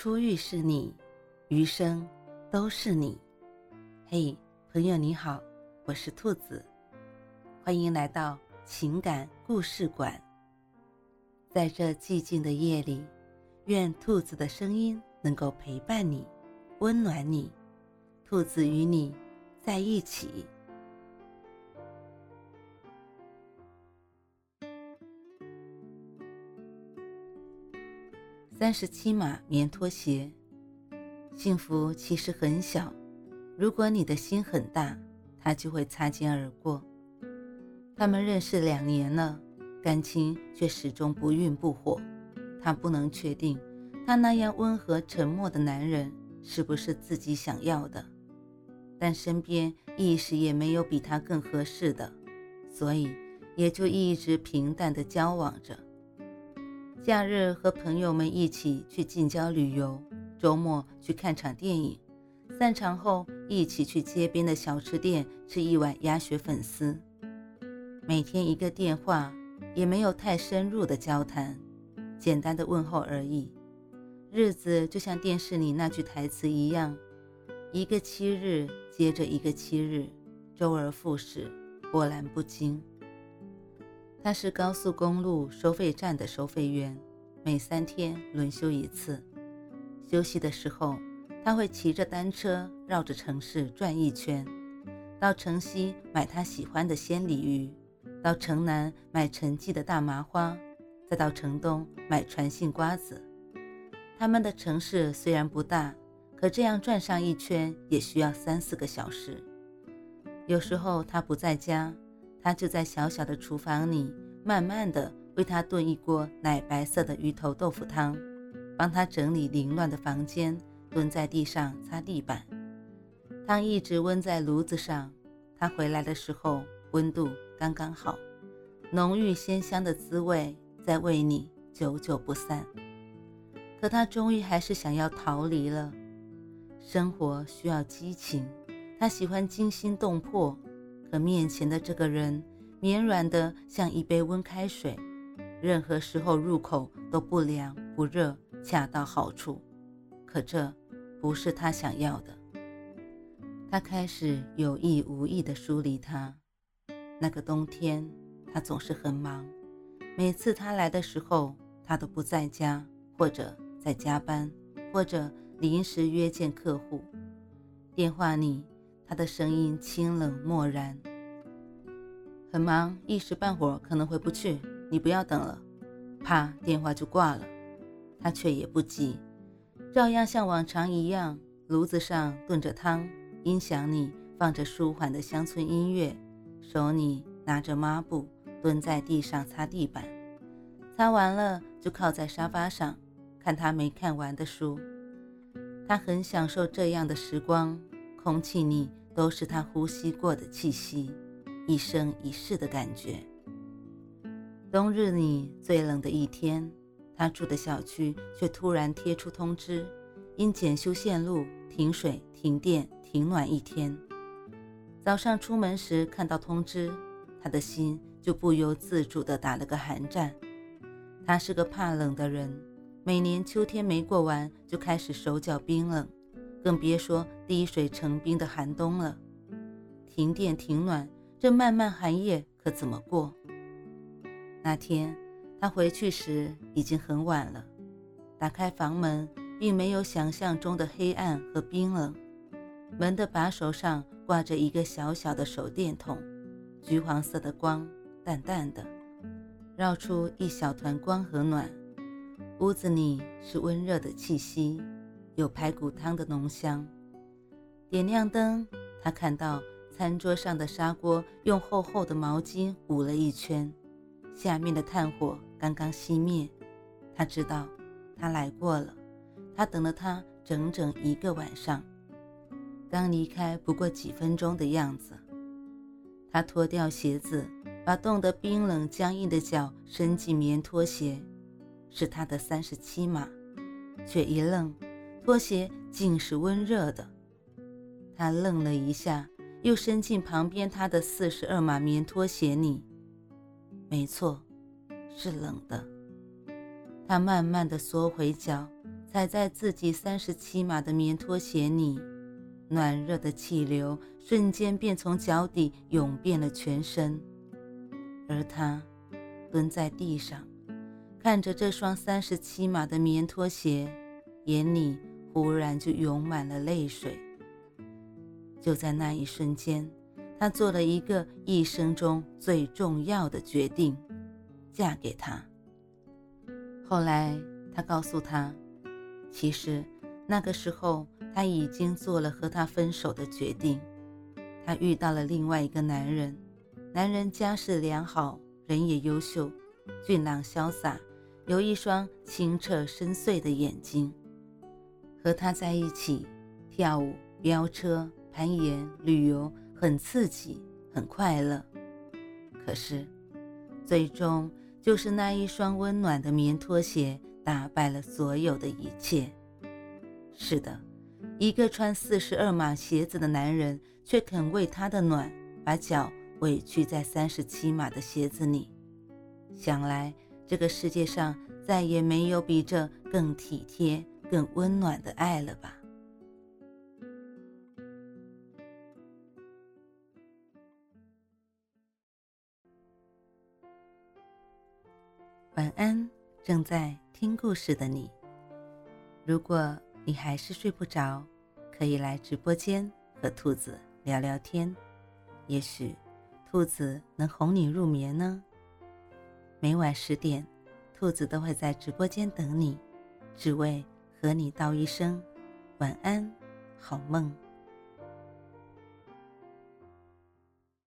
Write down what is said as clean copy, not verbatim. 初遇是你，余生都是你。嘿，朋友你好，我是兔子，欢迎来到情感故事馆。在这寂静的夜里，愿兔子的声音能够陪伴你，温暖你。兔子与你在一起。37码棉拖鞋。幸福其实很小，如果你的心很大，它就会擦肩而过。他们认识2年了，感情却始终不愠不火。他不能确定，他那样温和沉默的男人是不是自己想要的，但身边一时也没有比他更合适的，所以也就一直平淡地交往着。假日和朋友们一起去近郊旅游，周末去看场电影，散场后一起去街边的小吃店吃一碗鸭血粉丝。每天一个电话，也没有太深入的交谈，简单的问候而已。日子就像电视里那句台词一样，一个7日接着一个7日，周而复始，波澜不惊。他是高速公路收费站的收费员，每3天轮休一次。休息的时候，他会骑着单车绕着城市转一圈，到城西买他喜欢的鲜鲤鱼，到城南买陈记的大麻花，再到城东买传信瓜子。他们的城市虽然不大，可这样转上一圈也需要3-4个小时。有时候他不在家，他就在小小的厨房里慢慢地为他炖一锅奶白色的鱼头豆腐汤，帮他整理凌乱的房间，蹲在地上擦地板。汤一直温在炉子上，他回来的时候温度刚刚好，浓郁鲜香的滋味在胃里久久不散。可他终于还是想要逃离了。生活需要激情，他喜欢惊心动魄，可面前的这个人绵软的像一杯温开水，任何时候入口都不凉不热，恰到好处。可这不是他想要的。他开始有意无意地疏离他。那个冬天他总是很忙，每次他来的时候他都不在家，或者在加班，或者临时约见客户。电话里他的声音清冷漠然，很忙，一时半会儿可能回不去，你不要等了，啪，电话就挂了。他却也不急，照样像往常一样，炉子上炖着汤，音响里放着舒缓的乡村音乐，手里拿着抹布，蹲在地上擦地板。擦完了就靠在沙发上看他没看完的书。他很享受这样的时光，空气里都是他呼吸过的气息，一生一世的感觉。冬日里最冷的一天，他住的小区却突然贴出通知，因检修线路停水停电停暖1天。早上出门时看到通知，他的心就不由自主地打了个寒战。他是个怕冷的人，每年秋天没过完就开始手脚冰冷，更别说滴水成冰的寒冬了。停电停暖，这漫漫寒夜可怎么过？那天他回去时已经很晚了，打开房门并没有想象中的黑暗和冰冷。门的把手上挂着一个小小的手电筒，橘黄色的光淡淡的绕出一小团光和暖。屋子里是温热的气息，有排骨汤的浓香。点亮灯，他看到餐桌上的砂锅用厚厚的毛巾捂了一圈，下面的炭火刚刚熄灭。他知道他来过了，他等了他整整1个晚上。刚离开不过几分钟的样子，他脱掉鞋子，把冻得冰冷僵硬的脚伸进棉拖鞋。是他的37码，却一愣，拖鞋竟是温热的。他愣了一下，又伸进旁边他的42码棉拖鞋里。没错，是冷的。他慢慢地缩回脚，踩在自己37码的棉拖鞋里，暖热的气流瞬间便从脚底涌遍了全身。而他蹲在地上，看着这双37码的棉拖鞋，眼里忽然就涌满了泪水。就在那一瞬间，他做了一个一生中最重要的决定，嫁给他。后来他告诉他，其实那个时候他已经做了和他分手的决定。他遇到了另外一个男人，男人家世良好，人也优秀，俊朗潇洒，有一双清澈深邃的眼睛。和他在一起，跳舞、飙车、攀岩、旅游，很刺激，很快乐。可是最终就是那一双温暖的棉拖鞋打败了所有的一切。是的，一个穿42码鞋子的男人却肯为他的暖把脚委屈在37码的鞋子里。想来这个世界上再也没有比这更体贴更温暖的爱了吧。晚安，正在听故事的你。如果你还是睡不着，可以来直播间和兔子聊聊天，也许兔子能哄你入眠呢。每晚10点，兔子都会在直播间等你，只为和你道一声晚安，好梦。